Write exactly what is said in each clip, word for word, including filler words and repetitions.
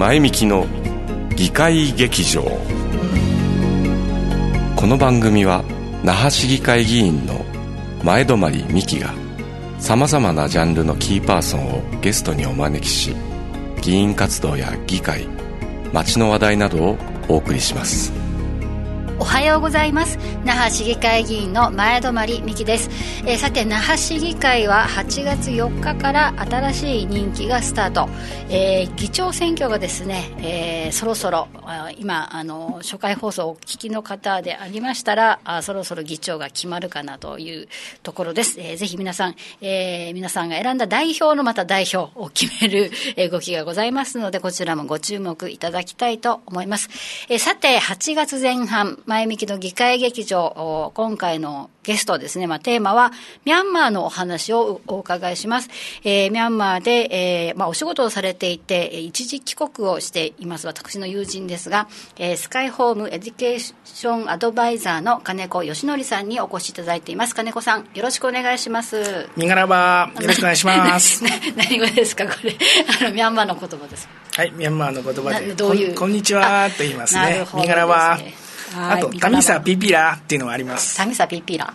前みきの議会劇場。この番組は那覇市議会議員の前泊美希がさまざまなジャンルのキーパーソンをゲストにお招きし、議員活動や議会、町の話題などをお送りします。おはようございます。那覇市議会議員の前泊美希です。えー、さて那覇市議会ははちがつよっかから新しい任期がスタート、えー、議長選挙がですね、えー、そろそろ今あの初回放送をお聞きの方でありましたら、あそろそろ議長が決まるかなというところです。えー、ぜひ皆さん、えー、皆さんが選んだ代表のまた代表を決める動きがございますので、こちらもご注目いただきたいと思います。えー、さてはちがつぜんはん前みきの議会劇場、今回のゲストですね、まあ、テーマはミャンマーのお話をお伺いします。えー、ミャンマーで、えーまあ、お仕事をされていて一時帰国をしています私の友人ですが、えー、スカイホームエデュケーションアドバイザーの金子義則さんにお越しいただいています。金子さん、よろしくお願いします。にがらばよろしくお願いします。何語ですかこれ？あのミャンマーの言葉です。はい、ミャンマーの言葉でどういう こ, こんにちはと言いますね。にがらば、あとタミサピピラっていうのがあります。タミサピピラ、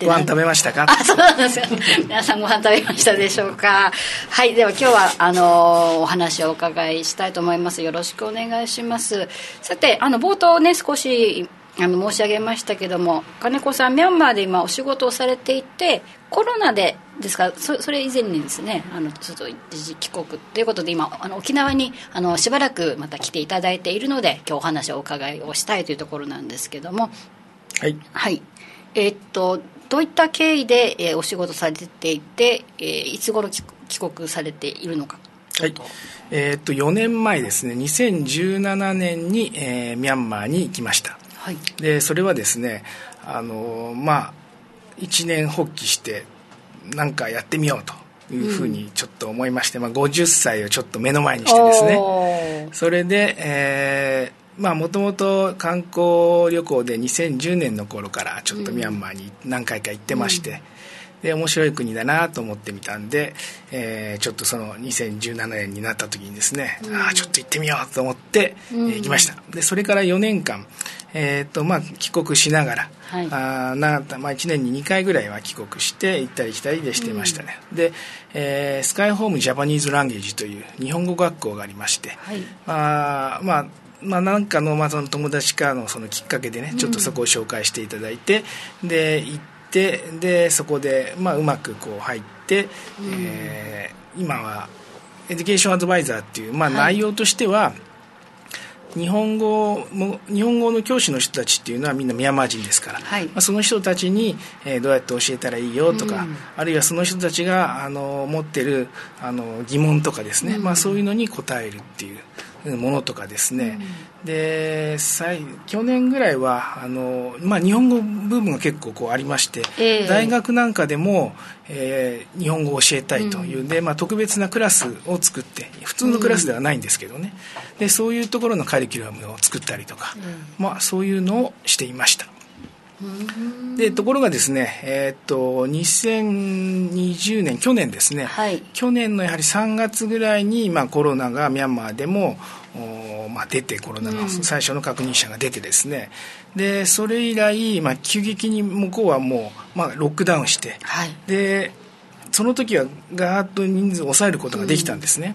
ご飯食べましたか？あ、そうなんですよ。皆さんご飯食べましたでしょうか？はい、では今日はあのお話をお伺いしたいと思います。よろしくお願いします。さてあの冒頭ね少しあの申し上げましたけども、金子さんミャンマーで今お仕事をされていて、コロナでですか そ, それ以前にですねあのちょっと一時帰国ということで、今あの沖縄にあのしばらくまた来ていただいているので、今日お話をお伺いをしたいというところなんですけども、はい、はい、えー、っとどういった経緯で、えー、お仕事されていて、えー、いつ頃帰国されているのか。はい、えー、っとよねんまえですね、にせんじゅうななねんに、えー、ミャンマーに行きました。はい、でそれはですね、あのまあ一年発起して何かやってみようというふうにちょっと思いまして、うん、まあ、ごじゅっさいをちょっと目の前にしてですね、それで、えーまあ、もともと観光旅行でにせんじゅうねんの頃からちょっとミャンマーに何回か行ってまして、うん、で面白い国だなと思ってみたんで、えー、ちょっとそのにせんじゅうななねんになった時にですね、うん、ああちょっと行ってみようと思って、えー、行きました。でそれからよねんかん、えーとまあ、帰国しながら、はい、あなまあ、いちねんににかいぐらいは帰国して行ったり来たりでしてましたね。うん、で、えー、スカイホームジャパニーズランゲージという日本語学校がありまして、はい、まあまあまあ、なんかの、まあ、その友達からのそのきっかけでね、ちょっとそこを紹介していただいて、うん、で行ってでそこで、まあ、うまくこう入って、うん、えー、今はエデュケーションアドバイザーっていう、まあ、内容としては、はい、日本語も日本語の教師の人たちっていうのはみんなミャンマー人ですから、はい、まあ、その人たちに、えー、どうやって教えたらいいよとか、うん、あるいはその人たちがあの持ってるあの疑問とかですね、うん、まあ、そういうのに答えるっていうものとかですね、うん、で最去年ぐらいはあの、まあ、日本語ブームが結構こうありまして、えー、大学なんかでも、えー、日本語を教えたいというので、うん、まあ、特別なクラスを作って普通のクラスではないんですけどね、うん、でそういうところのカリキュラムを作ったりとか、うん、まあ、そういうのをしていました。うん、でところがですね、えー、とにせんにじゅうねん去年ですね、はい、去年のやはりさんがつぐらいに、まあ、コロナがミャンマーでも、まあ、出てコロナの最初の確認者が出てですね、うん、でそれ以来、まあ、急激に向こうはもう、まあ、ロックダウンして、はい、でその時はガーッと人数を抑えることができたんですね、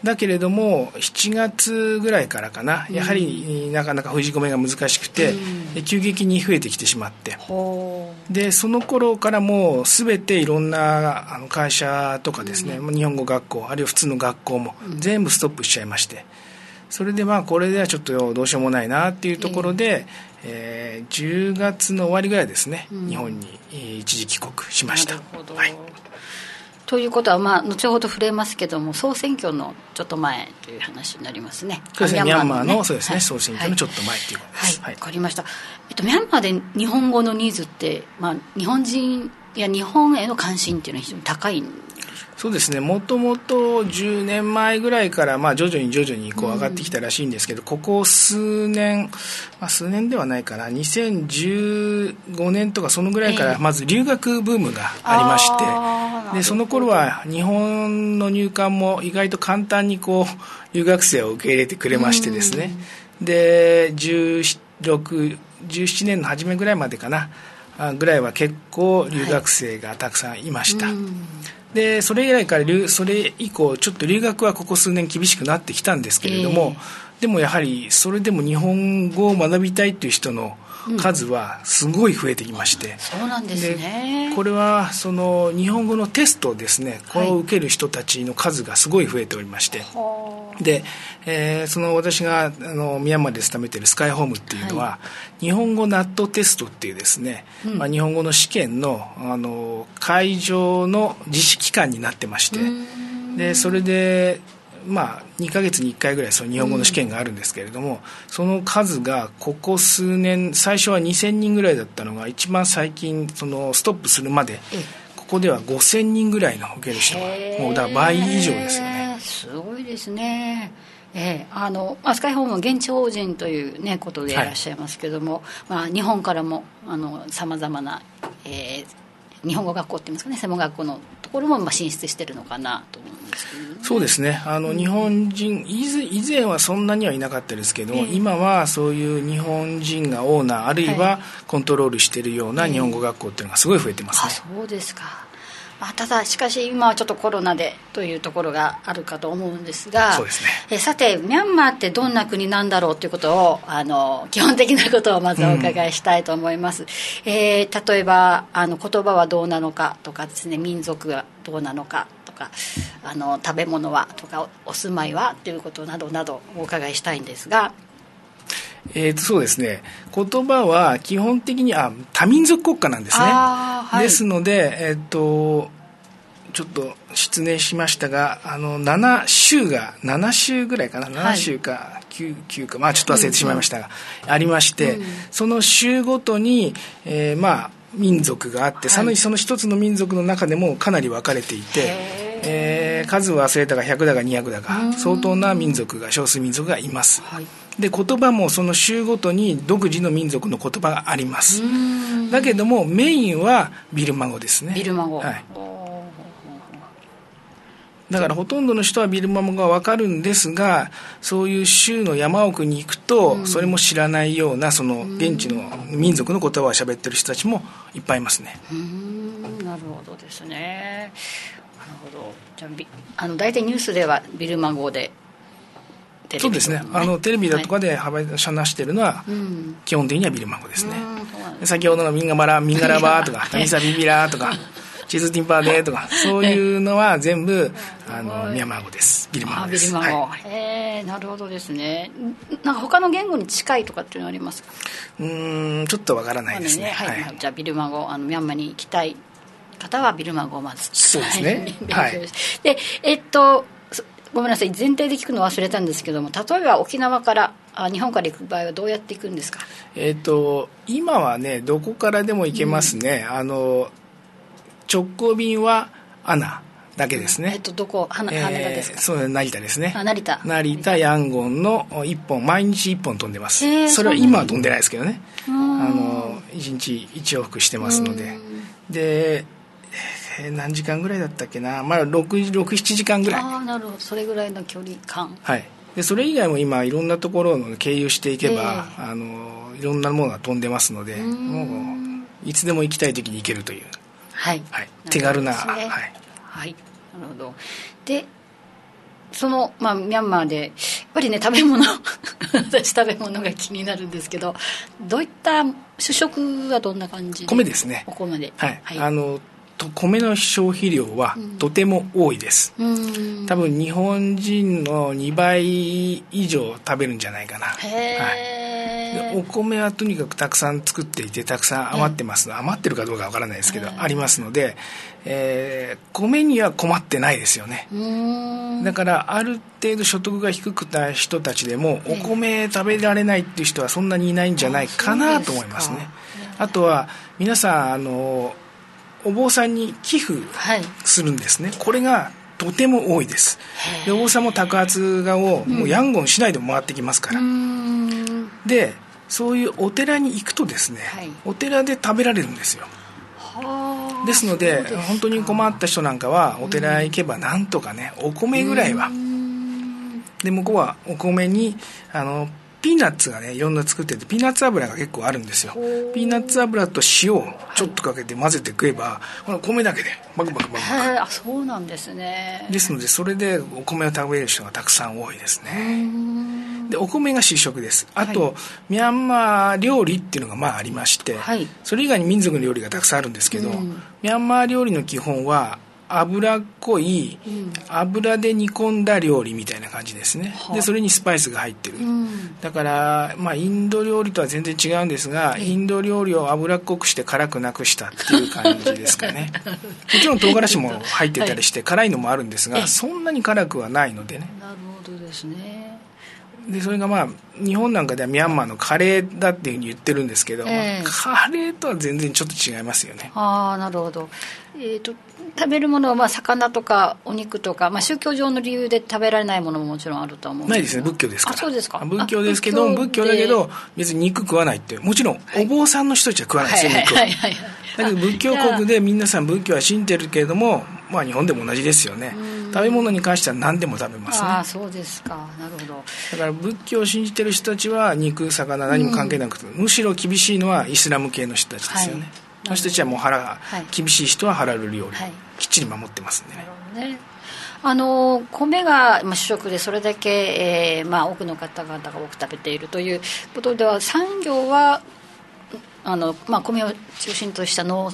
うん、だけれどもしちがつぐらいからかな、やはりなかなか封じ込めが難しくて、うん、急激に増えてきてしまって、うん、でその頃からもうすべていろんなあの会社とかですね、うん、日本語学校あるいは普通の学校も全部ストップしちゃいまして、それでまあこれではちょっとどうしようもないなっていうところで、うん、えー、じゅうがつの終わりぐらいですね、うん、日本に一時帰国しました。なるほど、はい、ということは、まあ、後ほど触れますけども、総選挙のちょっと前という話になりますね。そうですね、ミャンマーの総選挙のちょっと前ということです。はい、はい、分かりました。えっと、ミャンマーで日本語のニーズって、まあ、日本人や日本への関心というのは非常に高いんでしょうか？そうですね、もともとじゅうねんまえぐらいから、まあ、徐々に徐々にこう上がってきたらしいんですけど、うん、ここ数年、まあ、数年ではないかな、にせんじゅうごねんとかそのぐらいからまず留学ブームがありまして、えー、でその頃は日本の入管も意外と簡単にこう留学生を受け入れてくれましてですね、うん、でじゅうろく、じゅうななねんの初めぐらいまでかなぐらいは結構留学生がたくさんいました、はい、うんでそれ以来からそれ以降ちょっと留学はここ数年厳しくなってきたんですけれども、えー、でもやはりそれでも日本語を学びたいという人の数はすごい増えてきまして、うん、そうなんですね。これはその日本語のテストですね、これを受ける人たちの数がすごい増えておりまして、はい、で、えー、その私があのミャンマーで勤めているスカイホームっていうのは、はい、日本語ナットテストっていうですね、うんまあ、日本語の試験の、あの会場の実施期間になってまして、でそれでまあ、にかげつにいっかいぐらいその日本語の試験があるんですけれども、うん、その数がここ数年最初はにせんにんぐらいだったのが一番最近そのストップするまで、うん、ここではごせんにんぐらいの受ける人がもうだから倍以上ですよね。すごいですね。えー、あのスカイホームは現地法人という、ね、ことでいらっしゃいますけども、はいまあ、日本からもさまざまな、えー、日本語学校っていうんですかね、専門学校のところもまあ進出してるのかなと思うんですけど、そうですね、あの日本人、うん、以前はそんなにはいなかったですけど、えー、今はそういう日本人がオーナーあるいはコントロールしているような日本語学校っていうのがすごい増えてますね、えー、あそうですか。あただしかし今はちょっとコロナでというところがあるかと思うんですが、そうですね、えさてミャンマーってどんな国なんだろうということをあの基本的なことをまずお伺いしたいと思います、うんえー、例えばあの言葉はどうなのかとかですね、民族はどうなのかとか、あの食べ物はとか、お住まいはということなどなどお伺いしたいんですが、えーとそうですね、言葉は基本的にあ多民族国家なんですね、はい、ですので、えー、とちょっと失念しましたが、あのなな州がなな州ぐらいかな、なな州か、はい、きゅうか、まあ、ちょっと忘れてしまいましたが、うん、ありまして、うん、その州ごとに、えー、まあ民族があって、さらにその一つの民族の中でもかなり分かれていて、はいえー、数を忘れたがひゃくだがにひゃくだが相当な民族が少数民族がいます、はい、で言葉もその州ごとに独自の民族の言葉があります。だけどもメインはビルマ語ですね。ビルマ語、はい、だからほとんどの人はビルマ語が分かるんですが、そういう州の山奥に行くとそれも知らないようなその現地の民族の言葉を喋ってる人たちもいっぱいいますね。うーん、なるほどですね。なるほど。じゃあ、あの大体ニュースではビルマ語でテレビとか、ね、そうですね、あのテレビだとかで話してるのは基本的にはビルマ語ですね、うん、で先ほどのミンガマラミンガラバーとかミサビビラーとかチズティンパーデーとかそういうのは全部あのミャンマー語です。ビルマ語です。ビルマ語、はい、えー、なるほどですね。なんか他の言語に近いとかっていうのはありますか？うーん、ちょっとわからないです ね, ね、はいはい、じゃあビルマ語、あのミャンマーに行きたい方はビルマ語をまず、そうですね、はい、でえっとごめんなさい、前提で聞くの忘れたんですけども、例えば沖縄から日本から行く場合はどうやって行くんですか？えっと今はねどこからでも行けますね、うん、あの直行便はアナだけですね、えっと、どこ花田ですか、えー、そう成田ですね。あ、成田成田ヤンゴンのいっぽん毎日いっぽん飛んでます。それは今は飛んでないですけどね、あのいちにちいち往復してますので、で何時間ぐらいだったっけな、まあ、ろく、ななじかんぐらい。ああ、なるほど、それぐらいの距離感、はい、でそれ以外も今いろんなところを経由していけば、えー、あのいろんなものが飛んでますので、もういつでも行きたい時に行けるという、はいはい、手軽な、はい、はい、なるほど。でその、まあ、ミャンマーでやっぱりね食べ物私食べ物が気になるんですけど、どういった主食はどんな感じで？米ですね。お米で、はい、はい、あのと米の消費量はとても多いです、うん、多分日本人のにばい以上食べるんじゃないかな。へ、はい、お米はとにかくたくさん作っていて、たくさん余ってます、うん、余ってるかどうかわからないですけど、うん、ありますので、えー、米には困ってないですよね、うん、だからある程度所得が低くな人たちでもお米食べられないっていう人はそんなにいないんじゃないかなと思いますね、うん、あとは皆さんあのお坊さんに寄付するんですね、はい、これがとても多いです。でお坊さんも托鉢画をもうヤンゴン市内でも回ってきますから、うん、でそういうお寺に行くとですね、はい、お寺で食べられるんですよ。ですので本当に困った人なんかはお寺へ行けばなんとかね、お米ぐらいは、で向こうはお米にあのピーナッツがねいろんな作ってて、ピーナッツ油が結構あるんですよ。ピーナッツ油と塩をちょっとかけて混ぜて食えば、この米だけでバクバクバクバク。あ、そうなんですね。ですのでそれでお米を食べる人がたくさん多いですね。でお米が主食です。あと、はい、ミャンマー料理っていうのがまあありまして、はい、それ以外に民族の料理がたくさんあるんですけど、うん、ミャンマー料理の基本は油っこい、うん、油で煮込んだ料理みたいな感じですね。でそれにスパイスが入ってる、うん、だから、まあ、インド料理とは全然違うんですが、インド料理を油っこくして辛くなくしたっていう感じですかね。もちろん唐辛子も入ってたりして辛いのもあるんですが、はい、そんなに辛くはないのでね。なるほどですね。でそれがまあ日本なんかではミャンマーのカレーだっていうふうに言ってるんですけど、えー、カレーとは全然ちょっと違いますよね。ああ、なるほど。えーと、食べるものはまあ魚とかお肉とか、まあ、宗教上の理由で食べられないものももちろんあるとは思うんです。ないですね、仏教ですから。あ、そうですか。仏教ですけど、仏教だけど別に肉食わないって、もちろんお坊さんの人たちは食わないですよ、はい、肉を、はいはいはいはい、だけど仏教国で皆さん仏教は信じてるけれども、まあ、日本でも同じですよね。食べ物に関しては何でも食べますね。ああ、そうですか。なるほど。だから仏教を信じてる人たちは肉魚何も関係なくて、うん、むしろ厳しいのはイスラム系の人たちですよね、はい、その人たちはもう腹が厳しい人はハラル料理、はい、きっちり守ってますんでね。なるほどね。あの米が主食で、それだけ、えーまあ、多くの方々が多く食べているということでは、産業はあの、まあ、米を中心とした農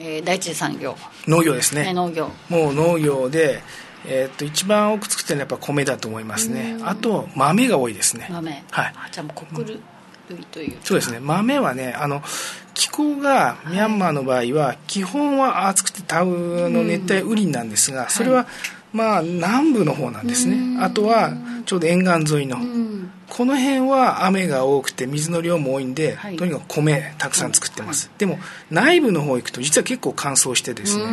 えー、第一次産業、農業ですね。農業、もう農業で、えー、っと一番多く作ってるのはやっぱ米だと思いますね。あと豆が多いですね。豆、はい、じゃあもう穀類という、うん、そうですね。豆はね、あの気候がミャンマーの場合は基本は暑くてタウの熱帯雨林なんですが、それはまあ南部の方なんですね。あとはちょうど沿岸沿いのこの辺は雨が多くて水の量も多いんで、はい、とにかく米たくさん作ってます、はい、でも内部の方行くと実は結構乾燥してですね、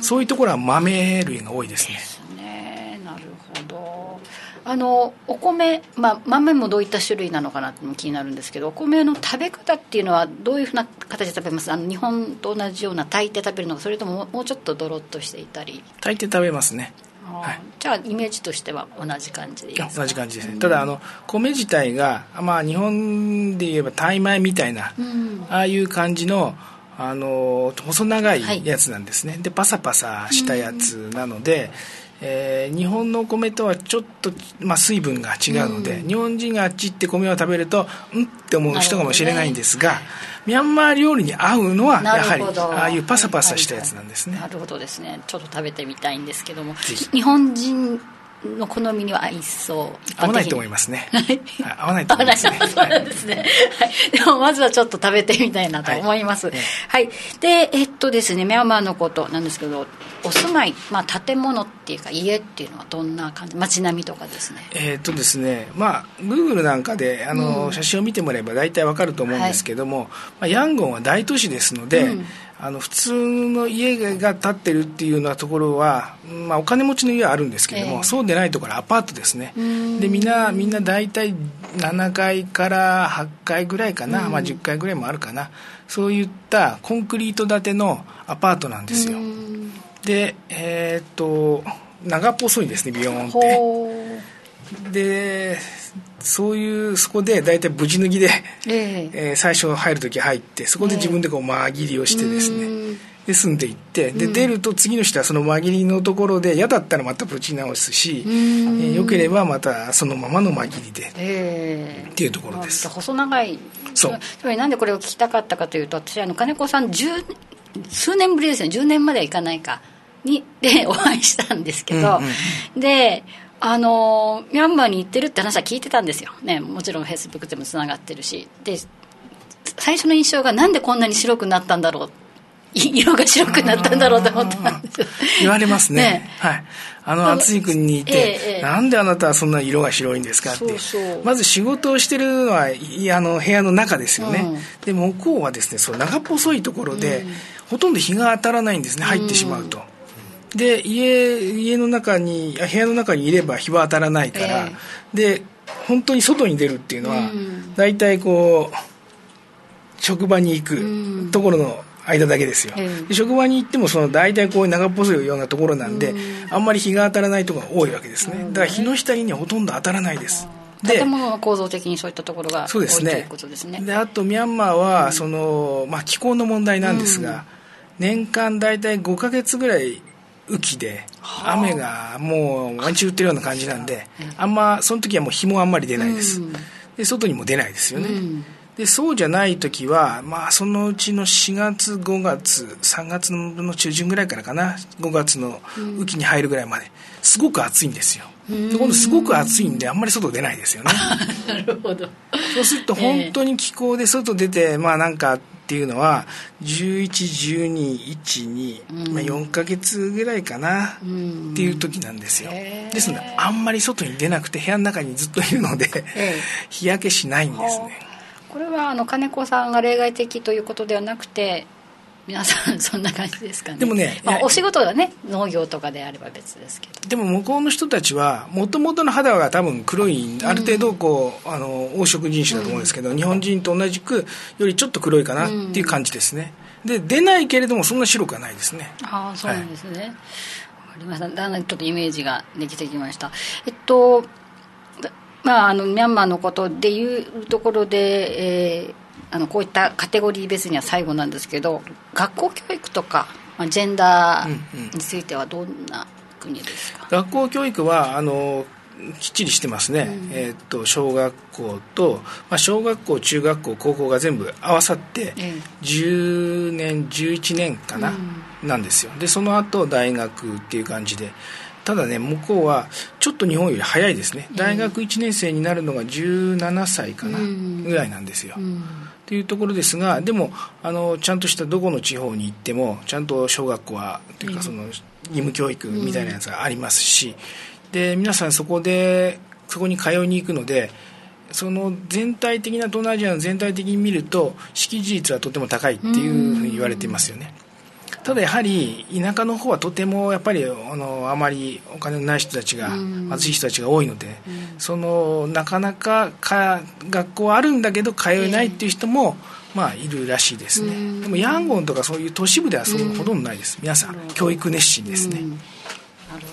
そういうところは豆類が多いですね。ですね。なるほど。あのお米、まあ、豆もどういった種類なのかなって気になるんですけど、お米の食べ方っていうのはどういうふうな形で食べます？あの日本と同じような炊いて食べるのか、それとももうちょっとドロッとしていたり。炊いて食べますね。はい、じゃあイメージとしては同じ感じでいいですか？同じ感じですね、うん、ただあの米自体が、まあ、日本で言えばタイ米みたいな、うん、ああいう感じの、あの細長いやつなんですね、はい、でパサパサしたやつなので、うん、えー、日本のお米とはちょっと、まあ、水分が違うので、うん、日本人があっち行って米を食べるとうんって思う人かもしれないんですが、ね、ミャンマー料理に合うのはやはりああいうパサパサしたやつなんですね。なるほどですね。ちょっと食べてみたいんですけども、日本人の好みには合いそう？合わないと思いますね。合わないと思いますね。そうなんですね、はいはい、でもまずはちょっと食べてみたいなと思います、はいはい、でえっとですねミャンマーのことなんですけど、お住まい、まあ、建物っていうか家っていうのはどんな感じ、街並みとかですね。えー、っとですね、まあ Google なんかであの、うん、写真を見てもらえば大体わかると思うんですけども、はい、まあ、ヤンゴンは大都市ですので、うん、あの普通の家が建ってるっていうようなところは、まあ、お金持ちの家はあるんですけども、えー、そうでないところはアパートですね。でみんなみんな大体ななかいからはちかいぐらいかな、まあ、じゅっかいぐらいもあるかな、そういったコンクリート建てのアパートなんですよ。でえー、っと長っぽそいんですね、ビヨーンって。でそういうそこで大体無事脱ぎで、えーえー、最初入るとき入ってそこで自分でこう間切りをしてですね、えー、で住んでいってで出ると次の人はその間切りのところで嫌だったらまたぶち直すし、えー、よければまたそのままの間切りで、えー、っていうところです。細長い。そうでもなんでこれを聞きたかったかというと、私あの金子さん数年ぶりですね、じゅうねんまではいかないかにでお会いしたんですけど、うんうん、であのミャンマーに行ってるって話は聞いてたんですよ、ね、もちろんフェイスブックでもつながってるし、で最初の印象がなんでこんなに白くなったんだろう色が白くなったんだろうと思ったんですよ。言われますね。ね、はい、あの暑い国にいて、ええ、なんであなたはそんな色が白いんですかって。そうそう、まず仕事をしているのはあの部屋の中ですよね、うん、で向こうはですね、そう長っぽそいところで、うん、ほとんど日が当たらないんですね、入ってしまうと、うん、で 家, 家の中に部屋の中にいれば日は当たらないから、ええ、で本当に外に出るっていうのは、うん、だいたいこう職場に行くところの、うん間だけですよ、ええ、で職場に行ってもその大体こういう長っぽいようなところなんで、うん、あんまり日が当たらないところが多いわけですね、うん、だから日の光にはほとんど当たらないです、うん、で建物は構造的にそういったところが多い、ね、ということですね。であとミャンマーはその、うんまあ、気候の問題なんですが、うん、年間大体ごかげつぐらい雨季で雨がもう毎日降ってるような感じなんで、あんまその時はもう日もあんまり出ないです、うん、で外にも出ないですよね、うんでそうじゃないときは、まあ、そのうちのしがつごがつさんがつの中旬ぐらいからかな、ごがつの雨季に入るぐらいまですごく暑いんですよ。で今度すごく暑いんであんまり外出ないですよねなるほど。そうすると本当に気候で外出て、えー、まあなんかっていうのはじゅういち、じゅうに、じゅうに、まあ、よんかげつぐらいかなっていう時なんですよ。ですのであんまり外に出なくて部屋の中にずっといるので、えー、日焼けしないんですね。これはあの金子さんが例外的ということではなくて皆さんそんな感じですかね。でもね、まあ、お仕事はね農業とかであれば別ですけど、でも向こうの人たちはもともとの肌が多分黒い、ある程度こう、うん、あの黄色人種だと思うんですけど、うん、日本人と同じくよりちょっと黒いかなっていう感じですね、うん、で出ないけれどもそんな白くはないですね。ああそうなんですね、はい、分かりました。だんだんちょっとイメージができてきました。えっとまあ、あのミャンマーのことでいうところで、えー、あのこういったカテゴリー別には最後なんですけど、学校教育とか、まあ、ジェンダーについてはどんな国ですか。うんうん、学校教育はあのきっちりしてますね、うんえー、と小学校と、まあ、小学校中学校高校が全部合わさってじゅうねんじゅういちねんかな、うん、なんですよ。でその後大学っていう感じで、ただね向こうはちょっと日本より早いですね。大学いちねん生になるのがじゅうななさいかなぐらいなんですよ、うんうん、というところですが、でもあのちゃんとしたどこの地方に行ってもちゃんと小学校はというかその義務教育みたいなやつがありますし、で皆さんそこでそこに通いに行くので、その全体的な東南アジアの全体的に見ると識字率はとても高いっていうふうに言われていますよね、うんうん。ただやはり田舎の方はとてもやっぱりあのあまりお金のない人たちが、うん、貧しい人たちが多いので、うん、そのなかな か, か学校はあるんだけど通えないっていう人も、えー、まあいるらしいですね、うん、でもヤンゴンとかそういう都市部ではそのほとんどないです、うん、皆さん教育熱心ですね、うん、なるほど。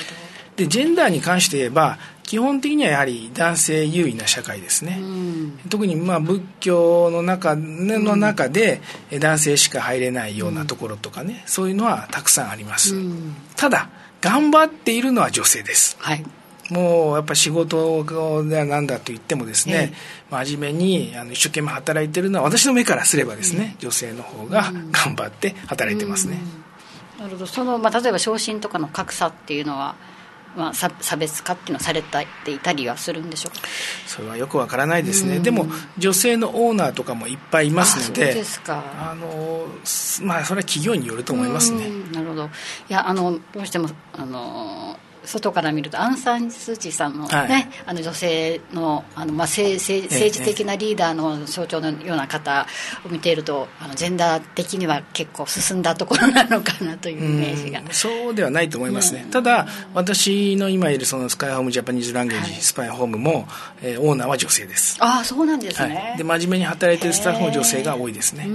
でジェンダーに関して言えば基本的にはやはり男性優位な社会ですね、うん、特にまあ仏教の 中, の中で男性しか入れないようなところとかね、うん、そういうのはたくさんあります、うん、ただ頑張っているのは女性です、はい、もうやっぱり仕事がなんだと言ってもですね、えー、真面目にあの一生懸命働いているのは私の目からすればですね、うん、女性の方が頑張って働いてますね、うん、なるほど。その、まあ、例えば昇進とかの格差っていうのはまあ、差別化っていうのはされていたりはするんでしょうか。それはよくわからないですね、うん、でも女性のオーナーとかもいっぱいいますので、あ、そうですか。あの、まあ、それは企業によると思いますね、うん、なるほど。いやあのどうしてもあの外から見るとアン・サン・スー・チーさんの、ねはい、あの女性 の, あの、まあ、政, 政, 政治的なリーダーの象徴のような方を見ていると、あのジェンダー的には結構進んだところなのかなというイメージが。うそうではないと思いますね、うん、ただ私の今いるそのスカイホームジャパニーズランゲージ、はい、スパイホームも、えー、オーナーは女性です。ああそうなんですね、はい、で真面目に働いているスタッフも女性が多いですね。うー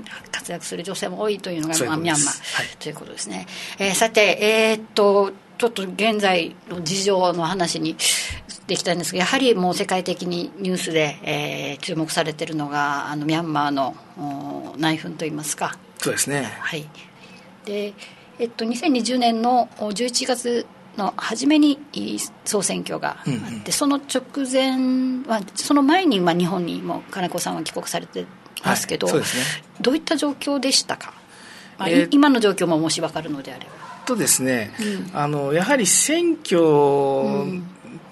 ん活躍する女性も多いというのがういう、まあ、ミャンマー、はい、ということですね、えー、さてえー、っとちょっと現在の事情の話にできたんですが、やはりもう世界的にニュースで、えー、注目されているのがあのミャンマーの内紛といいますか。そうですね、はい。でえっと、にせんにじゅうねんのじゅういちがつの初めに総選挙があって、うんうん、その直前はその前に、まあ、日本にも金子さんは帰国されてますけど、はいそうですね、どういった状況でしたか。まあえー、今の状況ももし分かるのであればとですね、うん、あのやはり選挙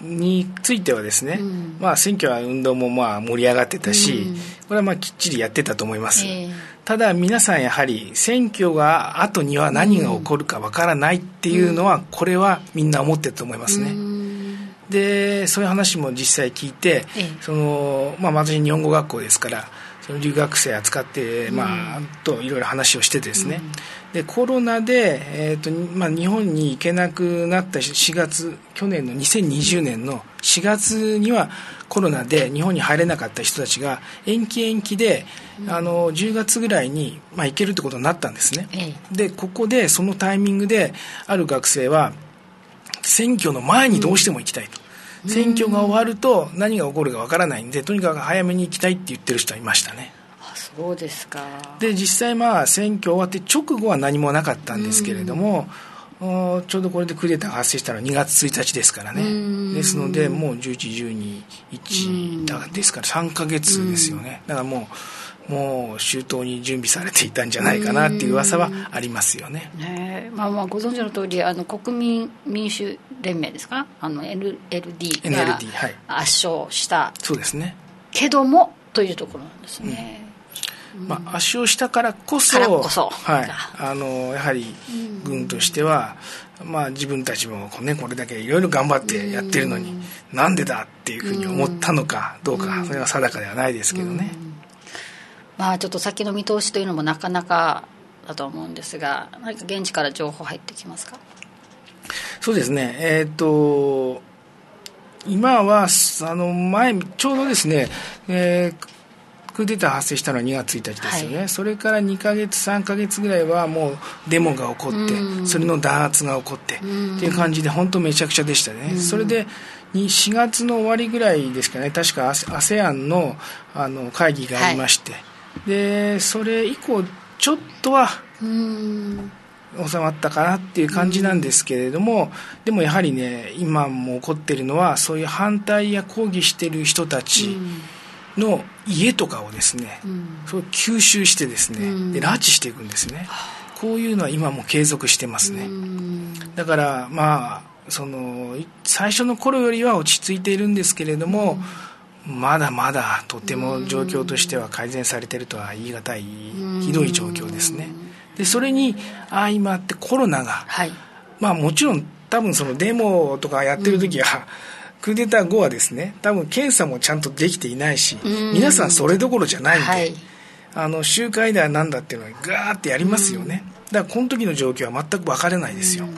についてはですね、うんまあ、選挙は運動もまあ盛り上がってたし、うんこれはまあきっちりやってたと思います、えー、ただ皆さんやはり選挙が後には何が起こるかわからないっていうのは、うん、これはみんな思ってると思いますね、うん、でそういう話も実際聞いて、えーそのまあ、私日本語学校ですからその留学生扱って、まあ、うん、といろいろ話をしてですね、うん、でコロナで、えーとまあ、日本に行けなくなったしがつ去年のにせんにじゅうねんのしがつにはコロナで日本に入れなかった人たちが延期延期で、うん、あのじゅうがつぐらいに、まあ、行けるってことになったんですね、うん、でここでそのタイミングである学生は選挙の前にどうしても行きたいと、うん、選挙が終わると何が起こるかわからないんでとにかく早めに行きたいって言ってる人はいましたね。あ、そうですか。で実際まあ選挙終わって直後は何もなかったんですけれども、ちょうどこれでクーデターが発生したのはにがつついたちですからね。ですのでもうじゅういち、じゅうに、いちですからさんかげつですよね。だからもうもう周到に準備されていたんじゃないかなっていう噂はありますよね。ね、まあ、まあご存知の通りあの国民民主連盟ですか、あの エヌエルディー が圧勝した、はい、そうですね、けどもというところなんですね、うんうん、まあ、圧勝したからこそ、からこそ、はい、あのやはり軍としては、うん、まあ、自分たちも、ね、これだけいろいろ頑張ってやってるのに、うん、なんでだっていうふうに思ったのかどうか、うん、それは定かではないですけどね、うんうん、まあ、ちょっと先の見通しというのもなかなかだと思うんですが、何か現地から情報入ってきますか？そうですね、えー、と今はあの前ちょうどですね、えー、クーデター発生したのはにがつついたちですよね、はい、それからにかげつさんかげつぐらいはもうデモが起こってそれの弾圧が起こってっていう感じで本当めちゃくちゃでしたね。それでしがつの終わりぐらいですかね、確か アセアン の, あの会議がありまして、はい、でそれ以降ちょっとはうーん収まったかなっていう感じなんですけれども、うん、でもやはりね今も起こっているのはそういう反対や抗議している人たちの家とかをですね、うん、それを吸収してですね、うん、で拉致していくんですね。こういうのは今も継続してますね、うん、だからまあその最初の頃よりは落ち着いているんですけれども、うん、まだまだとても状況としては改善されているとは言い難い、うん、ひどい状況ですね。でそれに相まってコロナが、はい、まあもちろん多分そのデモとかやってる時は、うん、クーデター後はですね多分検査もちゃんとできていないし、うん、皆さんそれどころじゃないんで、はい、あの集会だなんだっていうのはガーってやりますよね、うん、だからこの時の状況は全く分からないですよ、うん、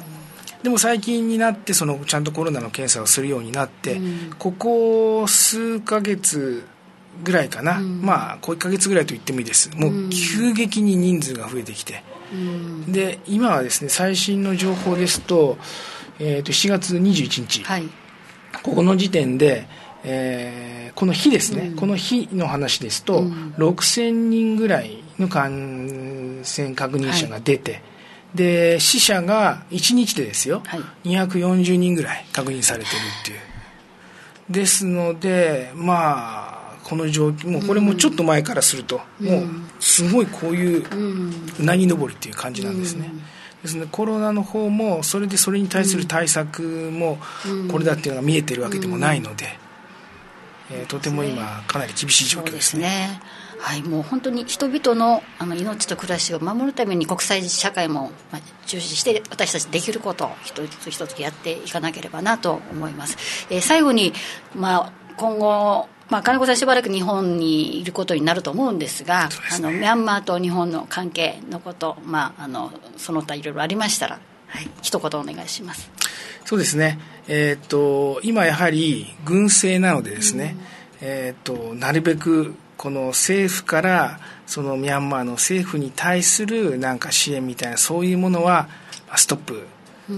でも最近になってそのちゃんとコロナの検査をするようになって、うん、ここ数ヶ月ぐらいかな、うん、まあこういっかげつぐらいと言ってもいいです。もう急激に人数が増えてきて、うん、で今はですね最新の情報ですと、えー、としがつにじゅういちにち、はい、ここの時点で、えー、この日ですね、うん、この日の話ですと、うん、ろくせんにんぐらいの感染確認者が出て、はい、で死者がいちにちでですよ、はい、にひゃくよんじゅうにんぐらい確認されてるっていうですので、まあこの状況もうこれもちょっと前からすると、うん、もうすごいこういううなぎ登りという感じなんですね、うん、ですのでコロナの方もそれでそれに対する対策もこれだっていうのが見えてるわけでもないので、うんうん、えー、とても今かなり厳しい状況ですね。そうですね、はい、もう本当に人々 の, あの命と暮らしを守るために国際社会も注視して私たちできることを一つ一つやっていかなければなと思います、えー、最後に、まあ、今後まあ、金子さんしばらく日本にいることになると思うんですが、です、ね、あのミャンマーと日本の関係のこと、まあ、あのその他いろいろありましたら、はい、一言お願いします。そうですね、えー、と今やはり軍政なのでですね、うん、えー、となるべくこの政府からそのミャンマーの政府に対するなんか支援みたいなそういうものはストップ、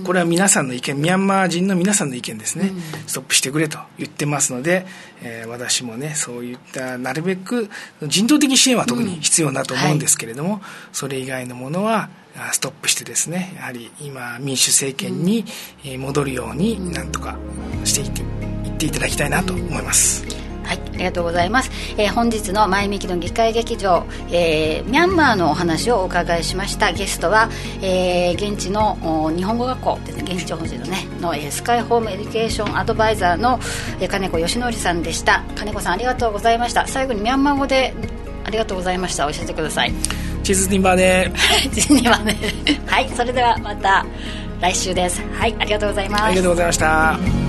これは皆さんの意見、ミャンマー人の皆さんの意見ですね、うん、ストップしてくれと言ってますので、えー、私もねそういったなるべく人道的支援は特に必要だと思うんですけれども、うん、はい、それ以外のものはストップしてですね、やはり今民主政権に戻るようになんとかしていって、いっていただきたいなと思います、うん、はい、ありがとうございます、えー、本日の前みきの議会劇場、えー、ミャンマーのお話をお伺いしました。ゲストは、えー、現地の日本語学校ですね、現地法人のねの、えー、スカイホームエデュケーションアドバイザーの、えー、金子義則さんでした。金子さんありがとうございました。最後にミャンマー語でありがとうございました。教えてください。チーズニバネチーズニバネはい、それではまた来週です。はい、ありがとうございます。ありがとうございました。